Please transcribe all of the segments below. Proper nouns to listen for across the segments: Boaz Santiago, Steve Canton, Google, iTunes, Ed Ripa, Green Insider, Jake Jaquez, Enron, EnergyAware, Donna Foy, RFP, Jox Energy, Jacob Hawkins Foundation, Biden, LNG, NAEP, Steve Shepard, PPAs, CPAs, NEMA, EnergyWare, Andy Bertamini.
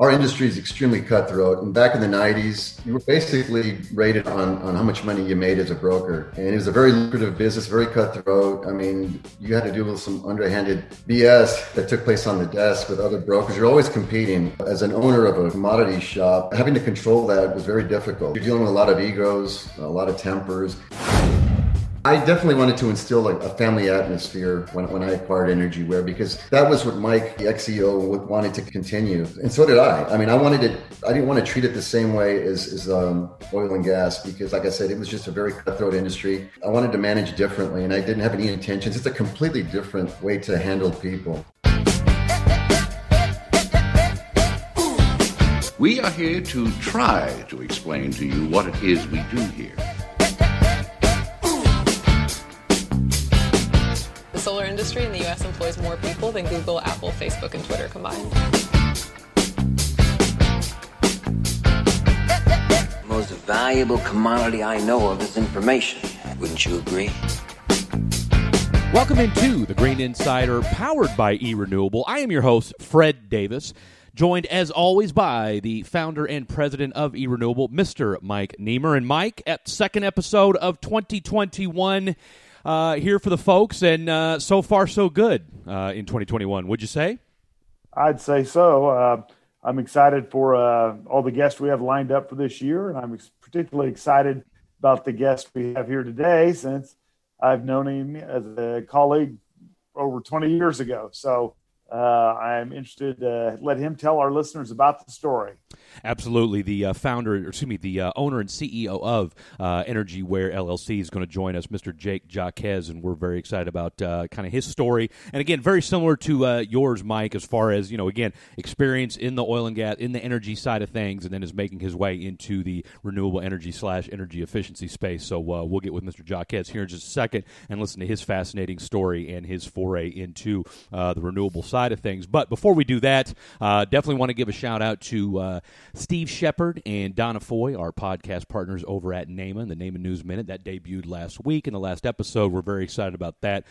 Our industry is extremely cutthroat. And back in the 90s, you were basically rated on how much money you made as a broker. And it was a very lucrative business, very cutthroat. I mean, you had to deal with some underhanded BS that took place on the desk with other brokers. You're always competing. As an owner of a commodity shop, having to control that was very difficult. You're dealing with a lot of egos, a lot of tempers. I definitely wanted to instill a family atmosphere when I acquired EnergyWare, because that was what Mike, the ex-CEO, wanted to continue. And so did I. I mean, I didn't want to treat it the same way as oil and gas, because like I said, it was just a very cutthroat industry. I wanted to manage differently, and I didn't have any intentions. It's a completely different way to handle people. We are here to try to explain to you what it is we do here. The solar industry in the U.S. employs more people than Google, Apple, Facebook, and Twitter combined. The most valuable commodity I know of is information. Wouldn't you agree? Welcome into the Green Insider, powered by eRenewable. I am your host, Fred Davis, joined as always by the founder and president of eRenewable, Mr. Mike Niemer. And Mike, at second episode of 2021. Here for the folks, and so far so good in 2021, would you say? I'd say so. I'm excited for all the guests we have lined up for this year, and I'm particularly excited about the guest we have here today, since I've known him as a colleague over 20 years ago. So I'm interested to let him tell our listeners about the story. Absolutely. The owner and CEO of EnergyWare LLC is going to join us, Mr. Jake Jaquez, and we're very excited about kind of his story. And again, very similar to yours, Mike, as far as, you know, again, experience in the oil and gas, in the energy side of things, and then is making his way into the renewable energy / energy efficiency space. So we'll get with Mr. Jaquez here in just a second and listen to his fascinating story and his foray into the renewable side of things. But before we do that, definitely want to give a shout out to Steve Shepard and Donna Foy, our podcast partners over at NEMA, the NEMA News Minute. That debuted last week in the last episode. We're very excited about that.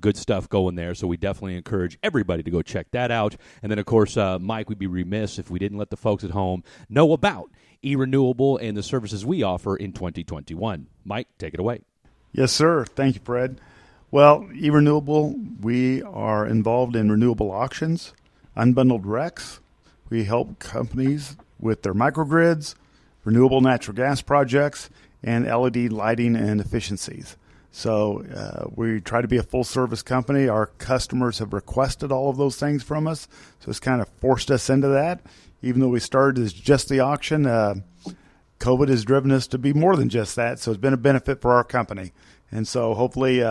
Good stuff going there, so we definitely encourage everybody to go check that out. And then, of course, Mike, we'd be remiss if we didn't let the folks at home know about eRenewable and the services we offer in 2021. Mike, take it away. Yes, sir. Thank you, Fred. Well, eRenewable, we are involved in renewable auctions, unbundled RECs. We help companies with their microgrids, renewable natural gas projects, and LED lighting and efficiencies. So we try to be a full-service company. Our customers have requested all of those things from us, so it's kind of forced us into that. Even though we started as just the auction, COVID has driven us to be more than just that, so it's been a benefit for our company. And so hopefully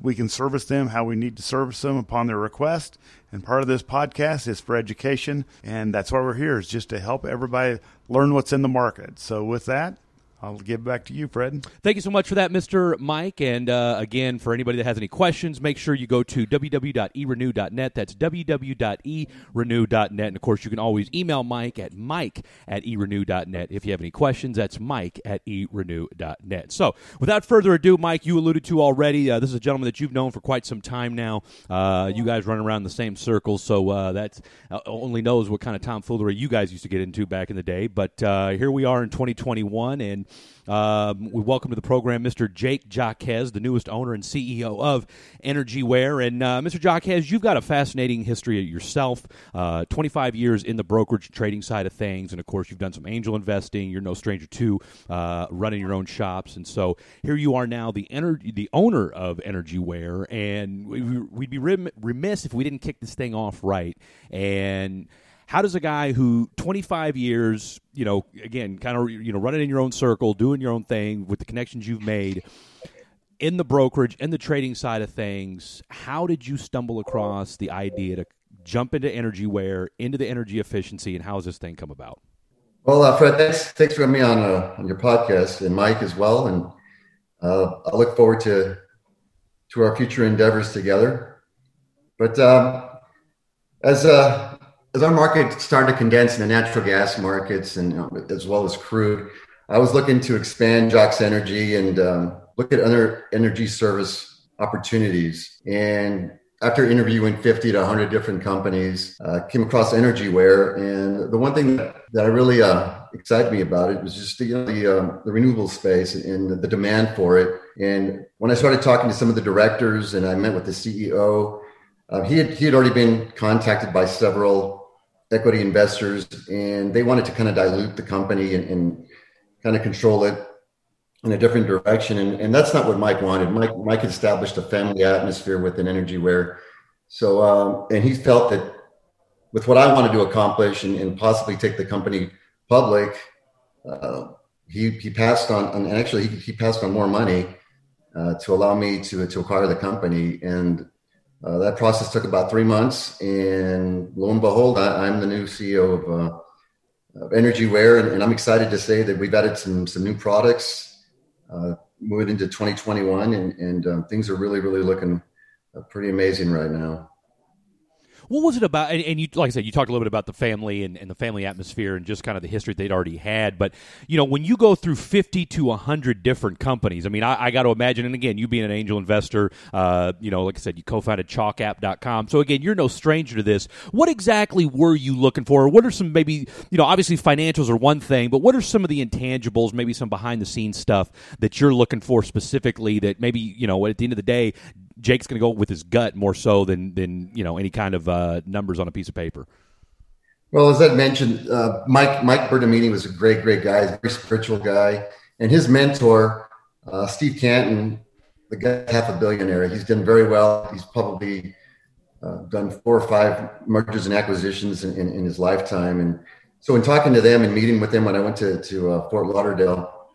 we can service them how we need to service them upon their request. And part of this podcast is for education, and that's why we're here, is just to help everybody learn what's in the market. So with that, I'll give back to you, Fred. Thank you so much for that, Mr. Mike. And again, for anybody that has any questions, make sure you go to www.erenew.net. That's www.erenew.net. And, of course, you can always email Mike at erenew.net. If you have any questions, that's Mike at erenew.net. So without further ado, Mike, you alluded to already, this is a gentleman that you've known for quite some time now. You guys run around in the same circles, so that's only knows what kind of tomfoolery you guys used to get into back in the day. But here we are in 2021, and we welcome to the program Mr. Jake Jaquez, the newest owner and CEO of EnergyWare. And Mr. Jaquez, you've got a fascinating history yourself, 25 years in the brokerage trading side of things. And, of course, you've done some angel investing. You're no stranger to running your own shops. And so here you are now, the owner of EnergyWare. And we'd be remiss if we didn't kick this thing off right. And how does a guy who 25 years, you know, again, kind of, you know, running in your own circle, doing your own thing with the connections you've made in the brokerage and the trading side of things, how did you stumble across the idea to jump into EnergyWare, into the energy efficiency, and how has this thing come about? Well, Fred, thanks for having me on your podcast, and Mike as well. And I look forward to our future endeavors together. But as our market started to condense in the natural gas markets and as well as crude, I was looking to expand Jox Energy and look at other energy service opportunities. And After interviewing 50 to 100 different companies, came across EnergyWare, and the one thing that really excited me about it was just the renewable space and the demand for it. And when I started talking to some of the directors, and I met with the CEO, he had already been contacted by several equity investors, and they wanted to kind of dilute the company and kind of control it in a different direction. And that's not what Mike wanted. Mike established a family atmosphere within EnergyWare. So, and he felt that with what I wanted to accomplish and possibly take the company public, he passed on, and actually he passed on more money to allow me to acquire the company. And that process took about 3 months, and lo and behold, I'm the new CEO of EnergyWare. And I'm excited to say that we've added some new products, moving into 2021, and things are really looking pretty amazing right now. What was it about? And you, like I said, you talked a little bit about the family and the family atmosphere and just kind of the history they'd already had. But, you know, when you go through 50 to 100 different companies, I mean, I got to imagine, and again, you being an angel investor, you know, like I said, you co-founded ChalkApp.com. So, again, you're no stranger to this. What exactly were you looking for? What are some maybe, you know, obviously financials are one thing, but what are some of the intangibles, maybe some behind-the-scenes stuff that you're looking for specifically that maybe, you know, at the end of the day, Jake's going to go with his gut more so than you know, any kind of numbers on a piece of paper? Well, as I mentioned, Mike Bertamini was a great guy. He's a very spiritual guy. And his mentor, Steve Canton, the guy's half a billionaire. He's done very well. He's probably done 4 or 5 mergers and acquisitions in his lifetime. And so in talking to them and meeting with them when I went to Fort Lauderdale,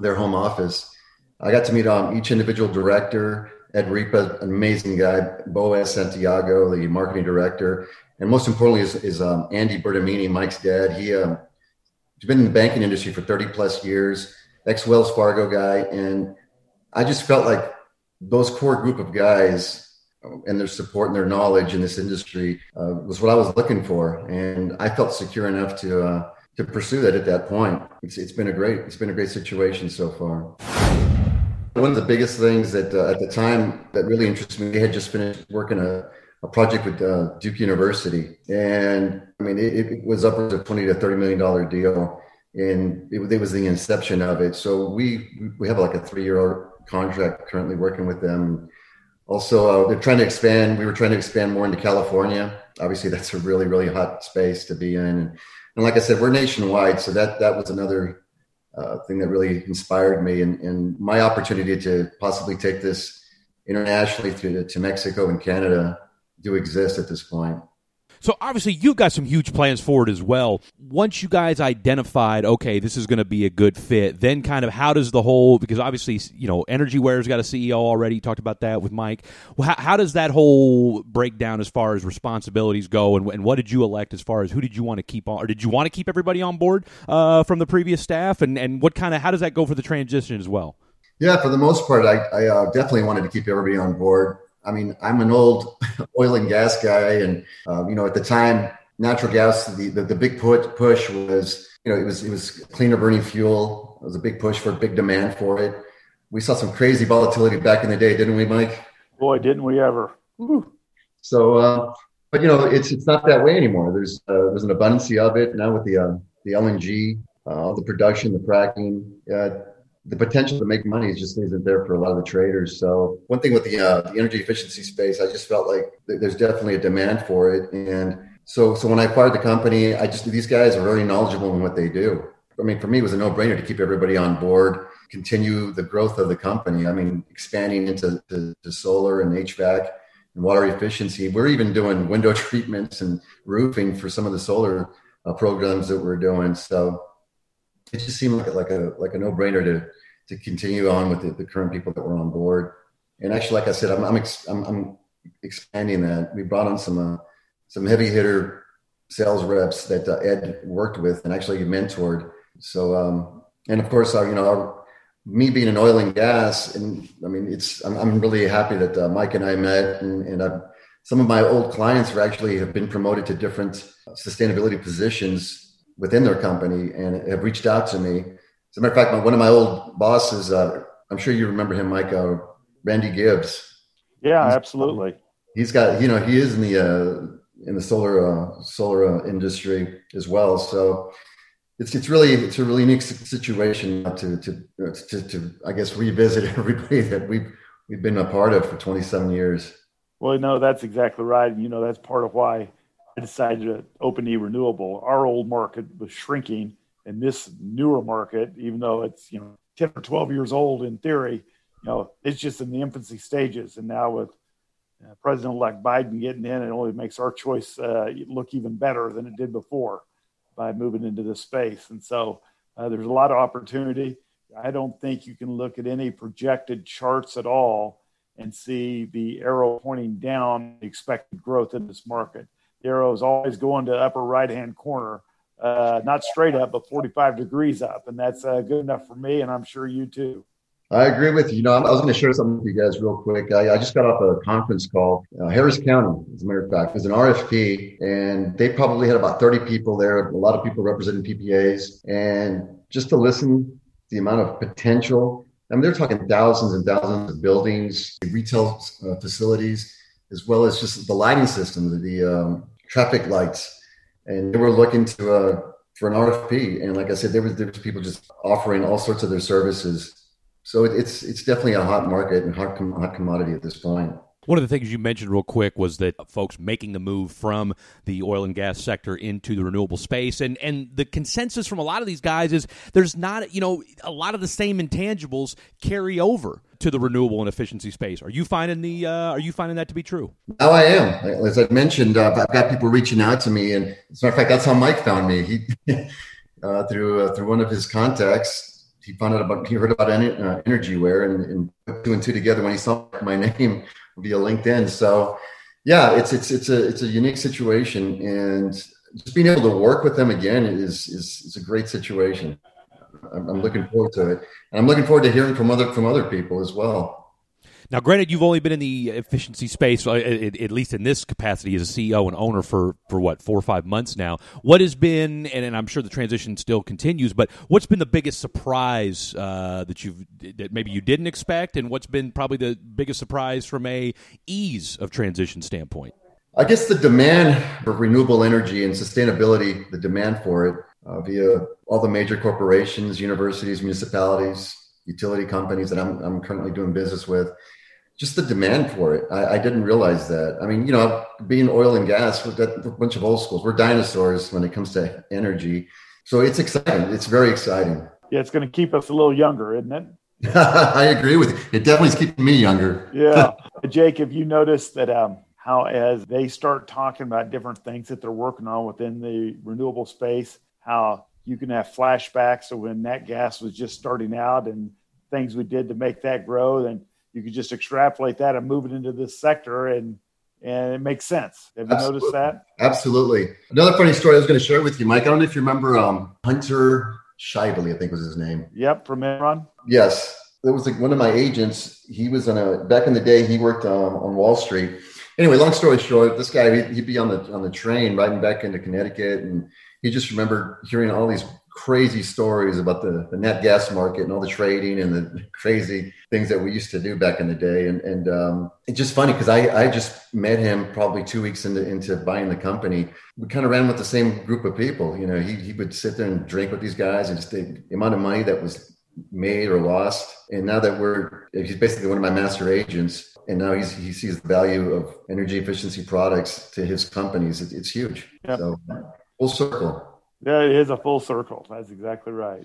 their home office, I got to meet each individual director. Ed Ripa, an amazing guy, Boaz Santiago, the marketing director, and most importantly is Andy Bertamini, Mike's dad. He's been in the banking industry for 30-plus years, ex-Wells Fargo guy, and I just felt like those core group of guys and their support and their knowledge in this industry was what I was looking for, and I felt secure enough to pursue that at that point. It's been a great situation so far. One of the biggest things that at the time that really interested me, they had just finished working a project with Duke University. And I mean, it was upwards of $20 to $30 million deal, and it was the inception of it. So we have like a 3-year contract currently working with them. Also, they're trying to expand. We were trying to expand more into California. Obviously, that's a really hot space to be in. And like I said, we're nationwide. So that was another thing that really inspired me, and my opportunity to possibly take this internationally to Mexico and Canada do exist at this point. So obviously you've got some huge plans for it as well. Once you guys identified, okay, this is going to be a good fit, then kind of how does the whole, because obviously, you know, EnergyWare's got a CEO already. You talked about that with Mike. Well, how does that whole breakdown as far as responsibilities go, and what did you elect as far as who did you want to keep on, or did you want to keep everybody on board from the previous staff, and what kind of, how does that go for the transition as well? Yeah, for the most part, I definitely wanted to keep everybody on board. I mean, I'm an old oil and gas guy, and you know, at the time, natural gas, the big push was, you know, it was cleaner burning fuel. It was a big push for big demand for it. We saw some crazy volatility back in the day, didn't we, Mike? Boy, didn't we ever! Woo. So, but you know, it's not that way anymore. There's an abundance of it now with the LNG, all the production, the fracking. The potential to make money just isn't there for a lot of the traders. So one thing with the energy efficiency space, I just felt like there's definitely a demand for it. And so when I acquired the company, these guys are really knowledgeable in what they do. I mean, for me, it was a no-brainer to keep everybody on board, continue the growth of the company. I mean, expanding into to solar and HVAC and water efficiency. We're even doing window treatments and roofing for some of the solar programs that we're doing. So it just seemed like a no-brainer to continue on with the current people that were on board. And actually, like I said, I'm expanding that. We brought on some heavy hitter sales reps that Ed worked with and actually mentored. So and of course, me being an oil and gas, and I mean, I'm really happy that Mike and I met, and some of my old clients have been promoted to different sustainability positions within their company and have reached out to me. As a matter of fact, one of my old bosses, I'm sure you remember him, Mike, Randy Gibbs. Yeah, absolutely. he's got, you know, he is in the solar industry as well. So it's a really unique situation to I guess revisit everybody that we've been a part of for 27 years. Well, no, that's exactly right. And, you know, that's part of why I decided to open eRenewable. Our old market was shrinking, and this newer market, even though it's, you know, 10 or 12 years old in theory, you know, it's just in the infancy stages. And now with President-elect Biden getting in, it only makes our choice look even better than it did before by moving into this space. And so there's a lot of opportunity. I don't think you can look at any projected charts at all and see the arrow pointing down the expected growth in this market. The arrow is always going to upper right-hand corner, not straight up, but 45 degrees up. And that's good enough for me, and I'm sure you too. I agree with you. You know, I was going to share something with you guys real quick. I just got off a conference call, Harris County, as a matter of fact. It was an RFP, and they probably had about 30 people there, a lot of people representing PPAs. And just to listen, the amount of potential, I mean, they're talking thousands and thousands of buildings, retail facilities, as well as just the lighting system, the traffic lights. And they were looking to for an RFP. And like I said, there was people just offering all sorts of their services. So it's definitely a hot market and hot commodity at this point. One of the things you mentioned real quick was that folks making the move from the oil and gas sector into the renewable space. And the consensus from a lot of these guys is there's not, you know, a lot of the same intangibles carry over to the renewable and efficiency space. Are you finding that to be true? Oh, I am. As I mentioned, I've got people reaching out to me. And as a matter of fact, that's how Mike found me. He through one of his contacts. He found out about, he heard about EnergyWare and put two and two together when he saw my name via LinkedIn. So yeah, it's a unique situation, and just being able to work with them again is a great situation. I'm looking forward to it, and I'm looking forward to hearing from other people as well. Now, granted, you've only been in the efficiency space, at least in this capacity as a CEO and owner for what, 4 or 5 months now. What has been, and I'm sure the transition still continues, but what's been the biggest surprise that maybe you didn't expect, and what's been probably the biggest surprise from a ease of transition standpoint? I guess the demand for renewable energy and sustainability, the demand for it via all the major corporations, universities, municipalities, utility companies that I'm currently doing business with. Just the demand for it. I didn't realize that. I mean, you know, being oil and gas, we've got a bunch of old schools. We're dinosaurs when it comes to energy. So it's exciting. It's very exciting. Yeah, it's going to keep us a little younger, isn't it? I agree with you. It definitely is keeping me younger. Yeah. Jake, have you noticed that how as they start talking about different things that they're working on within the renewable space, how you can have flashbacks of when that gas was just starting out and things we did to make that grow, then you could just extrapolate that and move it into this sector, and it makes sense. Have you noticed that? Absolutely. Another funny story I was going to share with you, Mike. I don't know if you remember Hunter Shively, I think was his name. Yep, from Enron. Yes. That was like one of my agents. He was back in the day, he worked on Wall Street. Anyway, long story short, this guy, he'd be on the train riding back into Connecticut, and he just remembered hearing all these crazy stories about the net gas market and all the trading and the crazy things that we used to do back in the day. And it's just funny because I just met him probably 2 weeks into buying the company. We kind of ran with the same group of people. You know, he would sit there and drink with these guys, and just the amount of money that was made or lost. And now that he's basically one of my master agents, and now he sees the value of energy efficiency products to his companies. It's huge. Yep. So full circle. Yeah, it is a full circle. That's exactly right.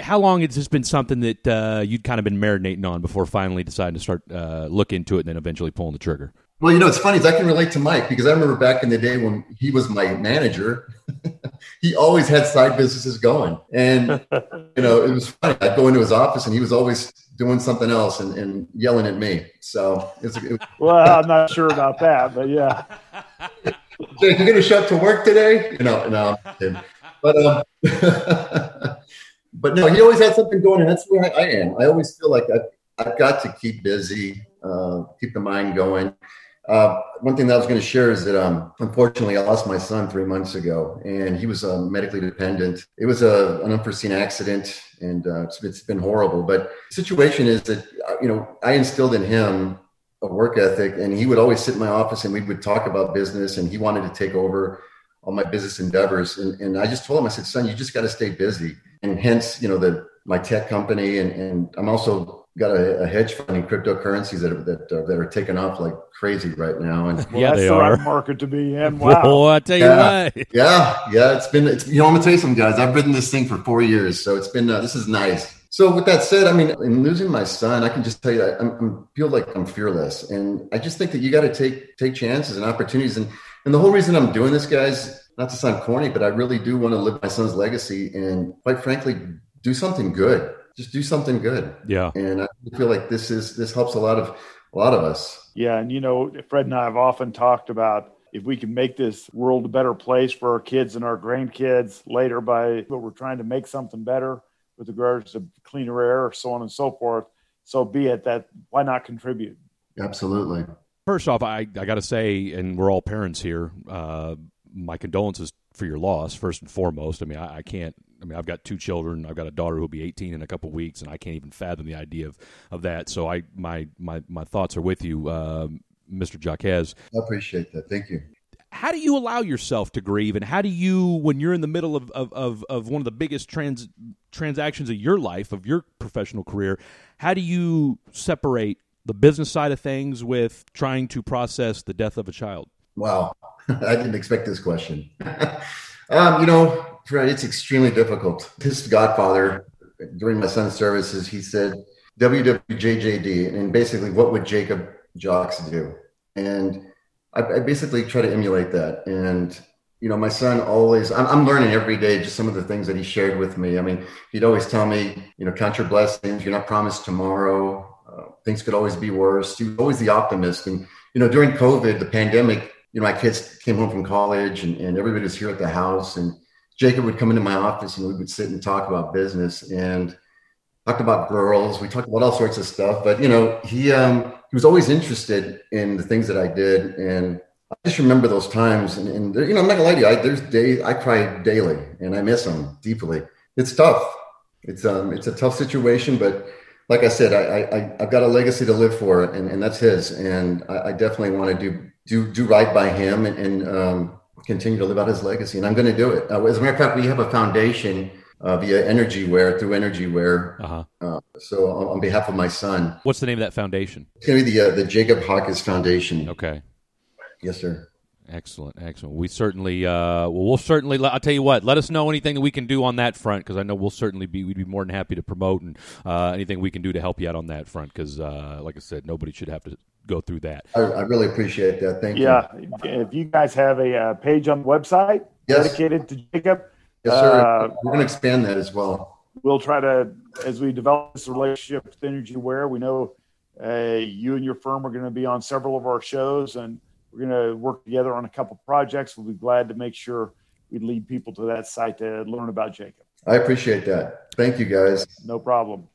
How long has this been something that you'd kind of been marinating on before finally deciding to start look into it and then eventually pulling the trigger? Well, you know, it's funny is I can relate to Mike because I remember back in the day when he was my manager, he always had side businesses going. And, you know, it was funny. I'd go into his office and he was always doing something else and yelling at me. So it was well, I'm not sure about that, but yeah. Jake, you're going to show up to work today? You know, no. But but no, he always had something going, and that's where I am. I always feel like I've got to keep busy, keep the mind going. One thing that I was going to share is that unfortunately I lost my son 3 months ago, and he was medically dependent. It was an unforeseen accident, and it's been horrible. But the situation is that, you know, I instilled in him a work ethic, and he would always sit in my office and we would talk about business, and he wanted to take over all my business endeavors. And I just told him, I said, son, you just got to stay busy. And hence, you know, my tech company, and I'm also got a hedge fund in cryptocurrencies that are taking off like crazy right now. And yes, they are. The market to be in. Wow. Well, I tell you what. Yeah. It's been, you know, I'm gonna tell you something, guys. I've ridden this thing for 4 years, so it's been, this is nice. So with that said, I mean, in losing my son, I can just tell you that I feel like I'm fearless, and I just think that you got to take chances and opportunities. And the whole reason I'm doing this, guys, not to sound corny, but I really do want to live my son's legacy, and quite frankly, do something good. Just do something good. Yeah. And I feel like this helps a lot of us. Yeah. And, you know, Fred and I have often talked about if we can make this world a better place for our kids and our grandkids later but we're trying to make something better with regards to cleaner air, so on and so forth. So be it that. Why not contribute? Absolutely. First off, I got to say, and we're all parents here, my condolences for your loss, first and foremost. I mean, I can't. I mean, I've got two children. I've got a daughter who'll be 18 in a couple of weeks, and I can't even fathom the idea of that. So my thoughts are with you, Mr. Jaquez. I appreciate that. Thank you. How do you allow yourself to grieve, and how do you, when you're in the middle of one of the biggest transactions of your life, of your professional career, how do you separate the business side of things with trying to process the death of a child? Wow. I didn't expect this question. You know, Fred, it's extremely difficult. His godfather, during my son's services, he said, WWJJD, and basically, what would Jacob Jox do? And I basically try to emulate that. And, you know, my son always, I'm learning every day just some of the things that he shared with me. I mean, he'd always tell me, you know, count your blessings, you're not promised tomorrow, things could always be worse. He was always the optimist. And, you know, during COVID, the pandemic, you know, my kids came home from college and everybody was here at the house, and Jacob would come into my office and we would sit and talk about business and talk about girls. We talked about all sorts of stuff, but you know, he was always interested in the things that I did. And I just remember those times and you know, I'm not gonna lie to you. There's days I cry daily and I miss him deeply. It's tough. It's a tough situation, but like I said, I've got a legacy to live for and that's his. And I definitely want to do right by him and continue to live out his legacy, and I'm going to do it. As a matter of fact, we have a foundation via EnergyWare, through EnergyWare. Uh-huh. So on behalf of my son. What's the name of that foundation? It's going to be the Jacob Hawkins Foundation. Okay. Yes, sir. Excellent. We certainly, I'll tell you what, let us know anything that we can do on that front, because I know we'd be more than happy to promote and anything we can do to help you out on that front, because like I said, nobody should have to go through that. I really appreciate that. Thank you. Yeah. If you guys have a page on the website dedicated to Jacob. Yes, sir. We're going to expand that as well. We'll try to, as we develop this relationship with EnergyWare, we know you and your firm are going to be on several of our shows, and we're going to work together on a couple projects. We'll be glad to make sure we lead people to that site to learn about Jacob. I appreciate that. Thank you, guys. No problem.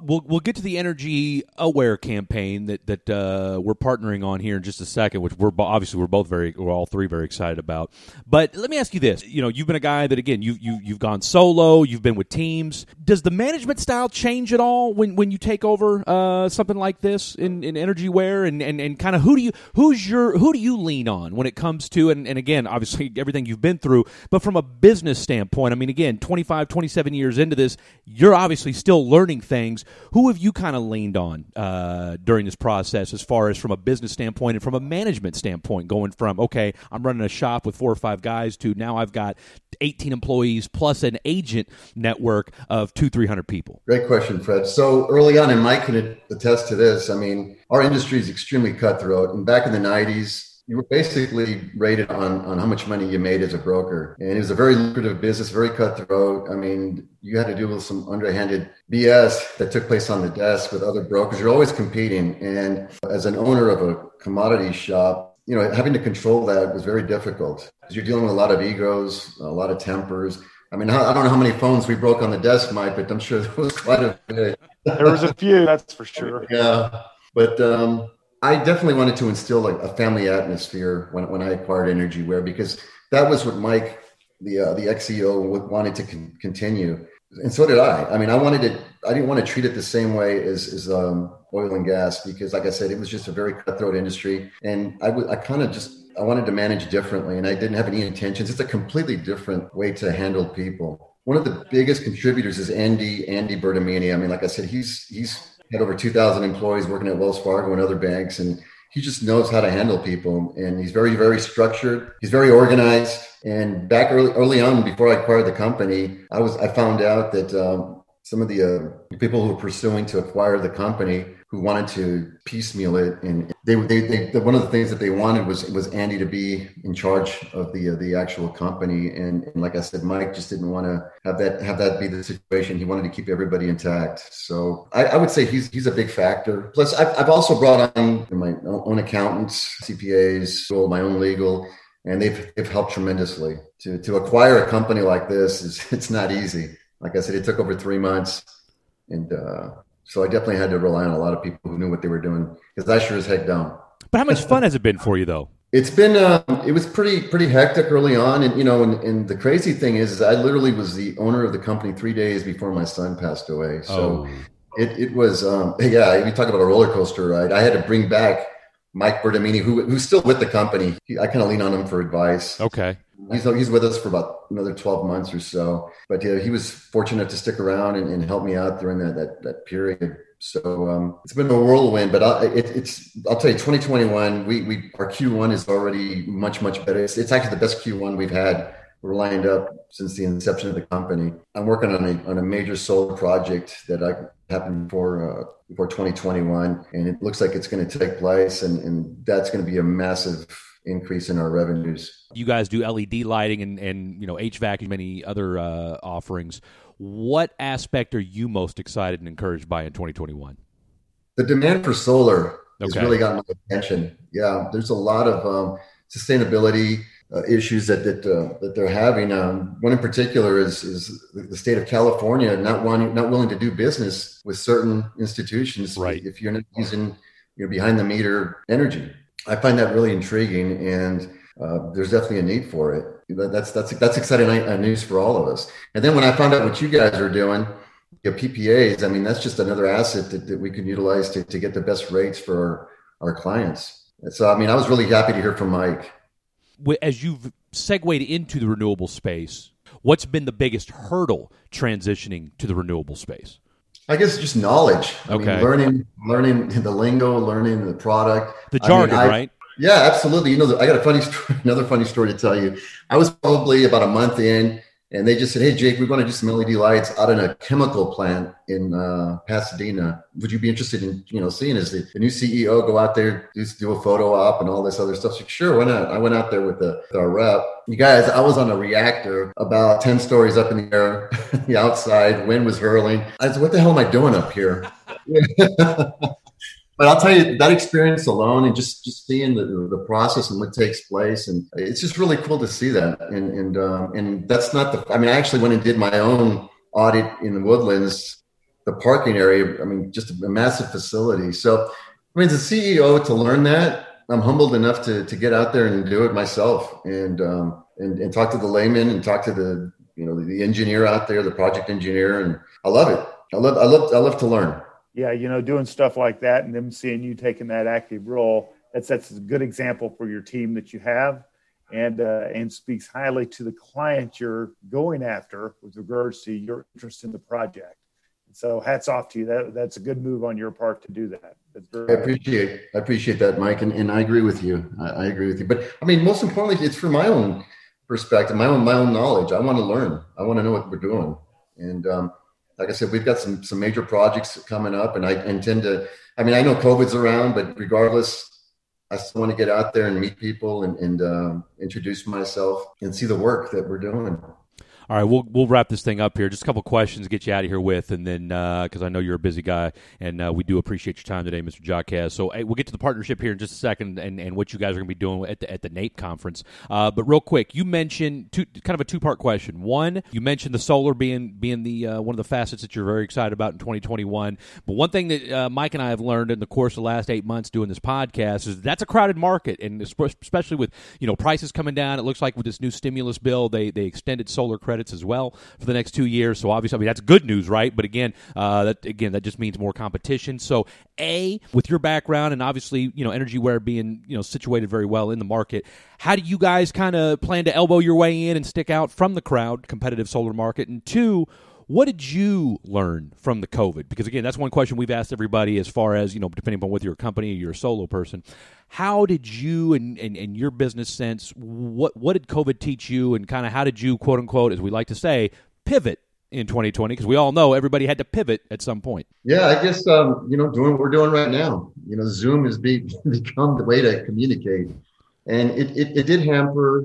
We'll get to the EnergyAware campaign that we're partnering on here in just a second, which we're all three very excited about. But let me ask you this: you know, you've been a guy that, again, you've gone solo, you've been with teams. Does the management style change at all when you take over something like this in EnergyWare, and kind of who do you lean on when it comes to and again, obviously everything you've been through, but from a business standpoint, I mean, again, 25, 27 years into this, you're obviously still learning things. Who have you kind of leaned on during this process as far as from a business standpoint and from a management standpoint, going from, okay, I'm running a shop with 4 or 5 guys to now I've got 18 employees plus an agent network of 200-300 people? Great question, Fred. So early on, and Mike can attest to this, I mean, our industry is extremely cutthroat. And back in the 90s, you were basically rated on how much money you made as a broker. And it was a very lucrative business, very cutthroat. I mean, you had to deal with some underhanded BS that took place on the desk with other brokers. You're always competing. And as an owner of a commodity shop, you know, having to control that was very difficult, because you're dealing with a lot of egos, a lot of tempers. I mean, I don't know how many phones we broke on the desk, Mike, but I'm sure there was quite a bit. There was a few, that's for sure. Yeah. But, I definitely wanted to instill a family atmosphere when I acquired EnergyWare, because that was what Mike the ex-CEO wanted to continue. And so did I. I mean, I didn't want to treat it the same way as oil and gas, because like I said, it was just a very cutthroat industry. And I wanted to manage differently, and I didn't have any intentions. It's a completely different way to handle people. One of the biggest contributors is Andy Bertamini. I mean, like I said, he's had over 2,000 employees working at Wells Fargo and other banks, and he just knows how to handle people. And he's very, very structured. He's very organized. And back early on, before I acquired the company, I found out that some of the people who were pursuing to acquire the company who wanted to piecemeal it, and they one of the things that they wanted was Andy to be in charge of the actual company, and like I said, Mike just didn't want to have that be the situation. He wanted to keep everybody intact. So I would say he's a big factor. Plus, I've also brought on my own accountants, CPAs, my own legal, and they've helped tremendously. To acquire a company like this it's not easy. Like I said, it took over 3 months, and so I definitely had to rely on a lot of people who knew what they were doing, because I sure as heck don't. But how much fun has it been for you, though? It's been, it was pretty hectic early on. And, you know, and the crazy thing is I literally was the owner of the company 3 days before my son passed away. So it was, you talk about a roller coaster ride. I had to bring back Mike Bertamini, who's still with the company. I kind of lean on him for advice. Okay. He's with us for about another 12 months or so, but yeah, he was fortunate to stick around and help me out during that period. So it's been a whirlwind, but I'll tell you, 2021, our Q1 is already much better. It's actually the best Q1 we've had. We're lined up since the inception of the company. I'm working on a major solar project that happened before 2021, and it looks like it's going to take place, and that's going to be a massive increase in our revenues. You guys do LED lighting and you know, HVAC and many other offerings. What aspect are you most excited and encouraged by in 2021? The demand for solar has really gotten my attention. Yeah, there's a lot of sustainability issues that they're having. One in particular is the state of California not willing to do business with certain institutions, right, if you're not using your behind the meter energy. I find that really intriguing, and there's definitely a need for it. That's exciting news for all of us. And then when I found out what you guys are doing, your PPAs, I mean, that's just another asset that we can utilize to get the best rates for our clients. And so, I mean, I was really happy to hear from Mike. As you've segued into the renewable space, what's been the biggest hurdle transitioning to the renewable space? I guess just knowledge. I mean, learning the lingo, learning the product, the jargon, right? Yeah, absolutely. You know, I got another funny story to tell you. I was probably about a month in, and they just said, "Hey, Jake, we're going to do some LED lights out in a chemical plant in Pasadena. Would you be interested in, you know, seeing as the new CEO go out there, do a photo op and all this other stuff?" So sure, why not? I went out there with our rep. You guys, I was on a reactor about 10 stories up in the air, the outside, wind was hurling. I said, what the hell am I doing up here? But I'll tell you, that experience alone and just seeing the process and what takes place, and it's just really cool to see that. And that's not I actually went and did my own audit in the Woodlands, the parking area. I mean, just a massive facility. So, I mean, as a CEO, to learn that, I'm humbled enough to get out there and do it myself, and talk to the layman and talk to the engineer out there, the project engineer, and I love it. I love to learn. Yeah, you know, doing stuff like that and them seeing you taking that active role, that's a good example for your team that you have, and speaks highly to the client you're going after with regards to your interest in the project. So hats off to you. That's a good move on your part to do that. I appreciate that, Mike. And I agree with you. I agree with you. But I mean, most importantly, it's from my own perspective, my own knowledge. I want to learn. I want to know what we're doing. And like I said, we've got some major projects coming up, and I intend to, I mean, I know COVID's around, but regardless, I still want to get out there and meet people and introduce myself and see the work that we're doing. All right, we'll wrap this thing up here. Just a couple questions to get you out of here with, and then because I know you're a busy guy, and we do appreciate your time today, Mr. Jaquez. So hey, we'll get to the partnership here in just a second, and what you guys are going to be doing at the NAEP conference. But real quick, you mentioned kind of a two-part question. One, you mentioned the solar being the one of the facets that you're very excited about in 2021. But one thing that Mike and I have learned in the course of the last 8 months doing this podcast is that's a crowded market, and especially with prices coming down, it looks like with this new stimulus bill, they extended solar credit as well for the next 2 years. So obviously, that's good news, right? But again, that just means more competition. So A, with your background and obviously, EnergyWare being, situated very well in the market, how do you guys kind of plan to elbow your way in and stick out from the crowd competitive solar market? And two, what did you learn from the COVID? Because again, that's one question we've asked everybody as far as, depending upon whether you're a company or you're a solo person, how did you and your business sense, what did COVID teach you, and kind of how did you, quote unquote, as we like to say, pivot in 2020? Because we all know everybody had to pivot at some point. Yeah, I guess, doing what we're doing right now, Zoom has become the way to communicate. And it did hamper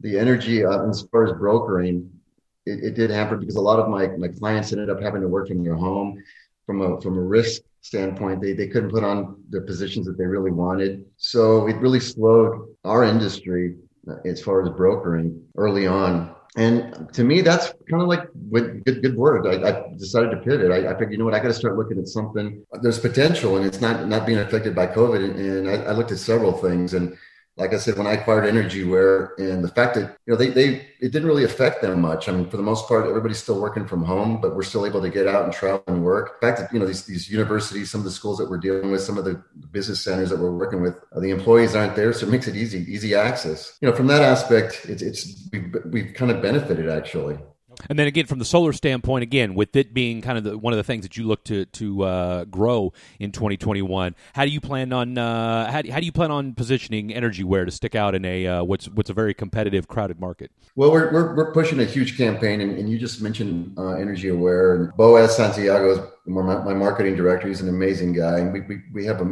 the energy as far as brokering. It did hamper because a lot of my clients ended up having to work from their home. From a risk standpoint, they couldn't put on the positions that they really wanted. So it really slowed our industry as far as brokering early on. And to me, that's kind of like good word. I decided to pivot. I figured, I got to start looking at something. There's potential, and it's not being affected by COVID. And I looked at several things. And like I said, when I acquired EnergyWare, and the fact that it didn't really affect them much. I mean, for the most part, everybody's still working from home, but we're still able to get out and travel and work. The fact that these universities, some of the schools that we're dealing with, some of the business centers that we're working with, the employees aren't there, so it makes it easy access. From that aspect, we've kind of benefited actually. And then again, from the solar standpoint, again, with it being kind of one of the things that you look to grow in 2021, how do you plan on positioning EnergyWare to stick out in a what's a very competitive, crowded market? Well, we're pushing a huge campaign, and you just mentioned EnergyWare, and Boaz Santiago is my marketing director. He's an amazing guy, and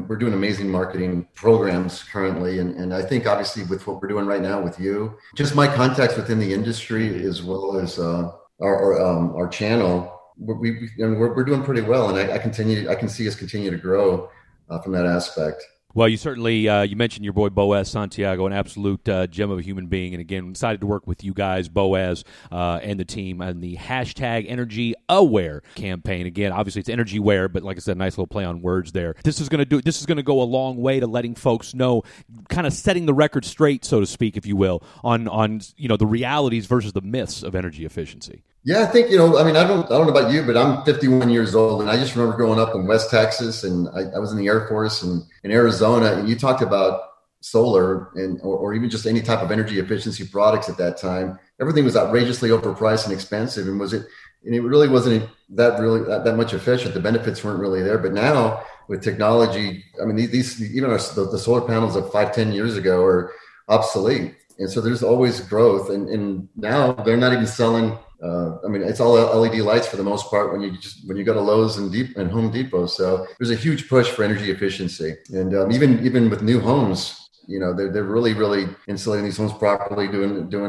we're doing amazing marketing programs currently, and I think obviously with what we're doing right now with you, just my contacts within the industry as well as our channel, we're doing pretty well, and I can see us continue to grow from that aspect. Well, you certainly you mentioned your boy Boaz Santiago, an absolute gem of a human being, and again, excited to work with you guys, Boaz, and the team on the #EnergyAware campaign. Again, obviously it's EnergyWare, but like I said, nice little play on words there. This is going to go a long way to letting folks know, kind of setting the record straight, so to speak, if you will, on the realities versus the myths of energy efficiency. Yeah, I think, I don't know about you, but I'm 51 years old, and I just remember growing up in West Texas, and I was in the Air Force and in Arizona, and you talked about solar or even just any type of energy efficiency products at that time. Everything was outrageously overpriced and expensive, and it really wasn't that much efficient. The benefits weren't really there. But now with technology, I mean, these even the solar panels of 5-10 years ago are obsolete, and so there's always growth, and now they're not even selling. It's all LED lights for the most part when you go to Lowe's and Home Depot. So there's a huge push for energy efficiency, and even with new homes, they're really, really insulating these homes properly, doing their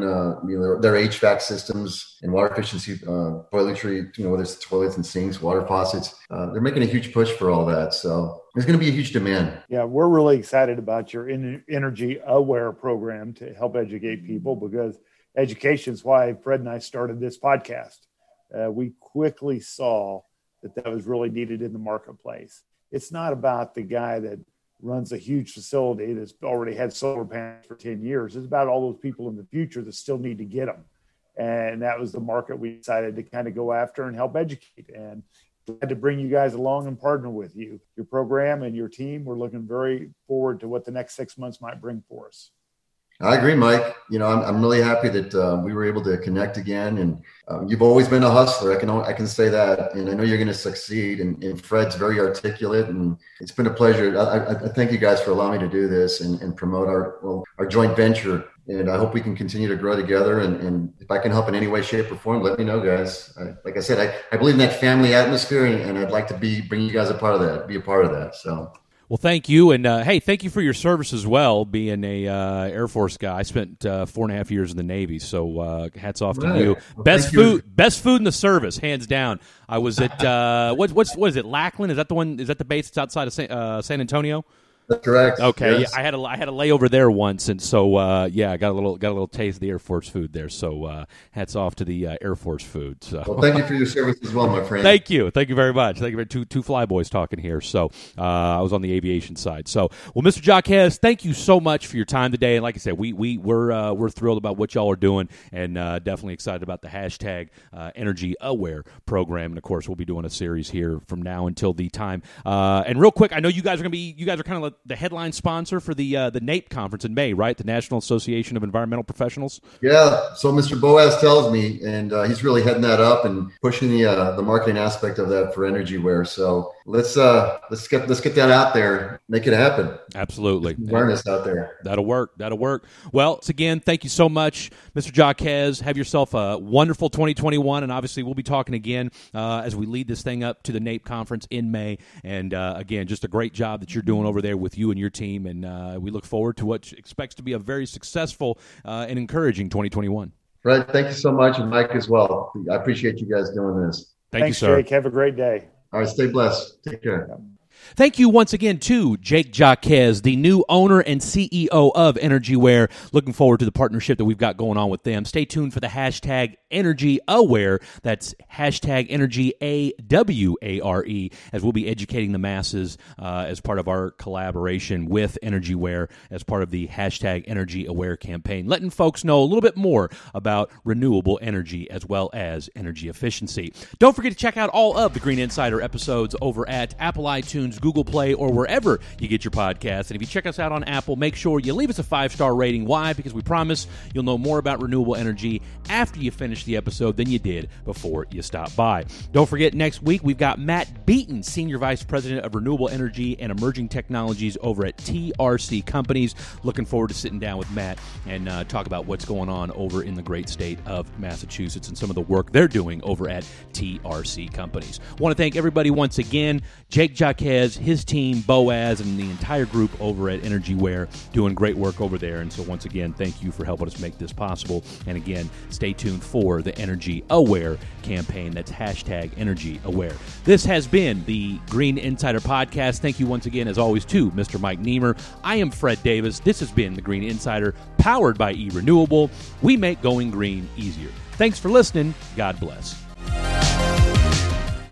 HVAC systems and water efficiency, toiletry, whether it's toilets and sinks, water faucets. They're making a huge push for all that. So there's going to be a huge demand. Yeah, we're really excited about your EnergyAware program to help educate people, because education is why Fred and I started this podcast. We quickly saw that was really needed in the marketplace. It's not about the guy that runs a huge facility that's already had solar panels for 10 years. It's about all those people in the future that still need to get them. And that was the market we decided to kind of go after and help educate. And glad to bring you guys along and partner with you, your program and your team. We're looking very forward to what the next 6 months might bring for us. I agree, Mike. I'm really happy that we were able to connect again. And you've always been a hustler. I can say that. And I know you're going to succeed. And Fred's very articulate. And it's been a pleasure. I thank you guys for allowing me to do this and promote our joint venture. And I hope we can continue to grow together. And if I can help in any way, shape, or form, let me know, guys. Like I said, I believe in that family atmosphere. And I'd like to bring you guys a part of that. So. Well, thank you, and hey, thank you for your service as well, being a Air Force guy. I spent 4.5 years in the Navy, so hats off to you. Well, best food in the service, hands down. I was at what is it? Lackland? Is that the one? Is that the base that's outside of San Antonio? That's correct. Okay, yes. Yeah, I had a layover there once, and so yeah, I got a little taste of the Air Force food there. So hats off to the Air Force food. So. Well, thank you for your service as well, my friend. Thank you very much. Thank you for two flyboys talking here. So I was on the aviation side. So well, Mr. Jaquez, thank you so much for your time today. And like I said, we're thrilled about what y'all are doing, and definitely excited about the hashtag EnergyAware program. And of course, we'll be doing a series here from now until the time. And real quick, I know you guys are kind of like the headline sponsor for the NAEP conference in May, right? The National Association of Environmental Professionals. Yeah. So Mr. Boaz tells me, and he's really heading that up and pushing the marketing aspect of that for EnergyWare. So let's get that out there, make it happen. Absolutely. Awareness out there. That'll work. Well, again, thank you so much, Mr. Jaquez. Have yourself a wonderful 2021, and obviously we'll be talking again as we lead this thing up to the NAEP conference in May. And again, just a great job that you're doing over there with you and your team, and we look forward to what expects to be a very successful and encouraging 2021. Fred, thank you so much, and Mike as well. I appreciate you guys doing this. Thanks, you, sir. Jake. Have a great day. All right, stay blessed. Take care. Yeah. Thank you once again to Jake Jaquez, the new owner and CEO of EnergyWare. Looking forward to the partnership that we've got going on with them. Stay tuned for the hashtag EnergyAware. That's hashtag EnergyAware, as we'll be educating the masses as part of our collaboration with EnergyWare as part of the hashtag EnergyAware campaign, letting folks know a little bit more about renewable energy as well as energy efficiency. Don't forget to check out all of the Green Insider episodes over at Apple iTunes, Google Play, or wherever you get your podcasts. And if you check us out on Apple, make sure you leave us a 5-star rating. Why? Because we promise you'll know more about renewable energy after you finish the episode than you did before you stopped by. Don't forget, next week we've got Matt Beaton, Senior Vice President of Renewable Energy and Emerging Technologies over at TRC Companies. Looking forward to sitting down with Matt and talk about what's going on over in the great state of Massachusetts and some of the work they're doing over at TRC Companies. Want to thank everybody once again. Jake Jaquez, his team, Boaz, and the entire group over at EnergyWare, doing great work over there. And so once again, thank you for helping us make this possible. And again, stay tuned for the EnergyAware campaign. That's hashtag EnergyAware. This has been the Green Insider Podcast. Thank you once again, as always, to Mr. Mike Niemer. I am Fred Davis. This has been the Green Insider, powered by eRenewable. We make going green easier. Thanks for listening. God bless.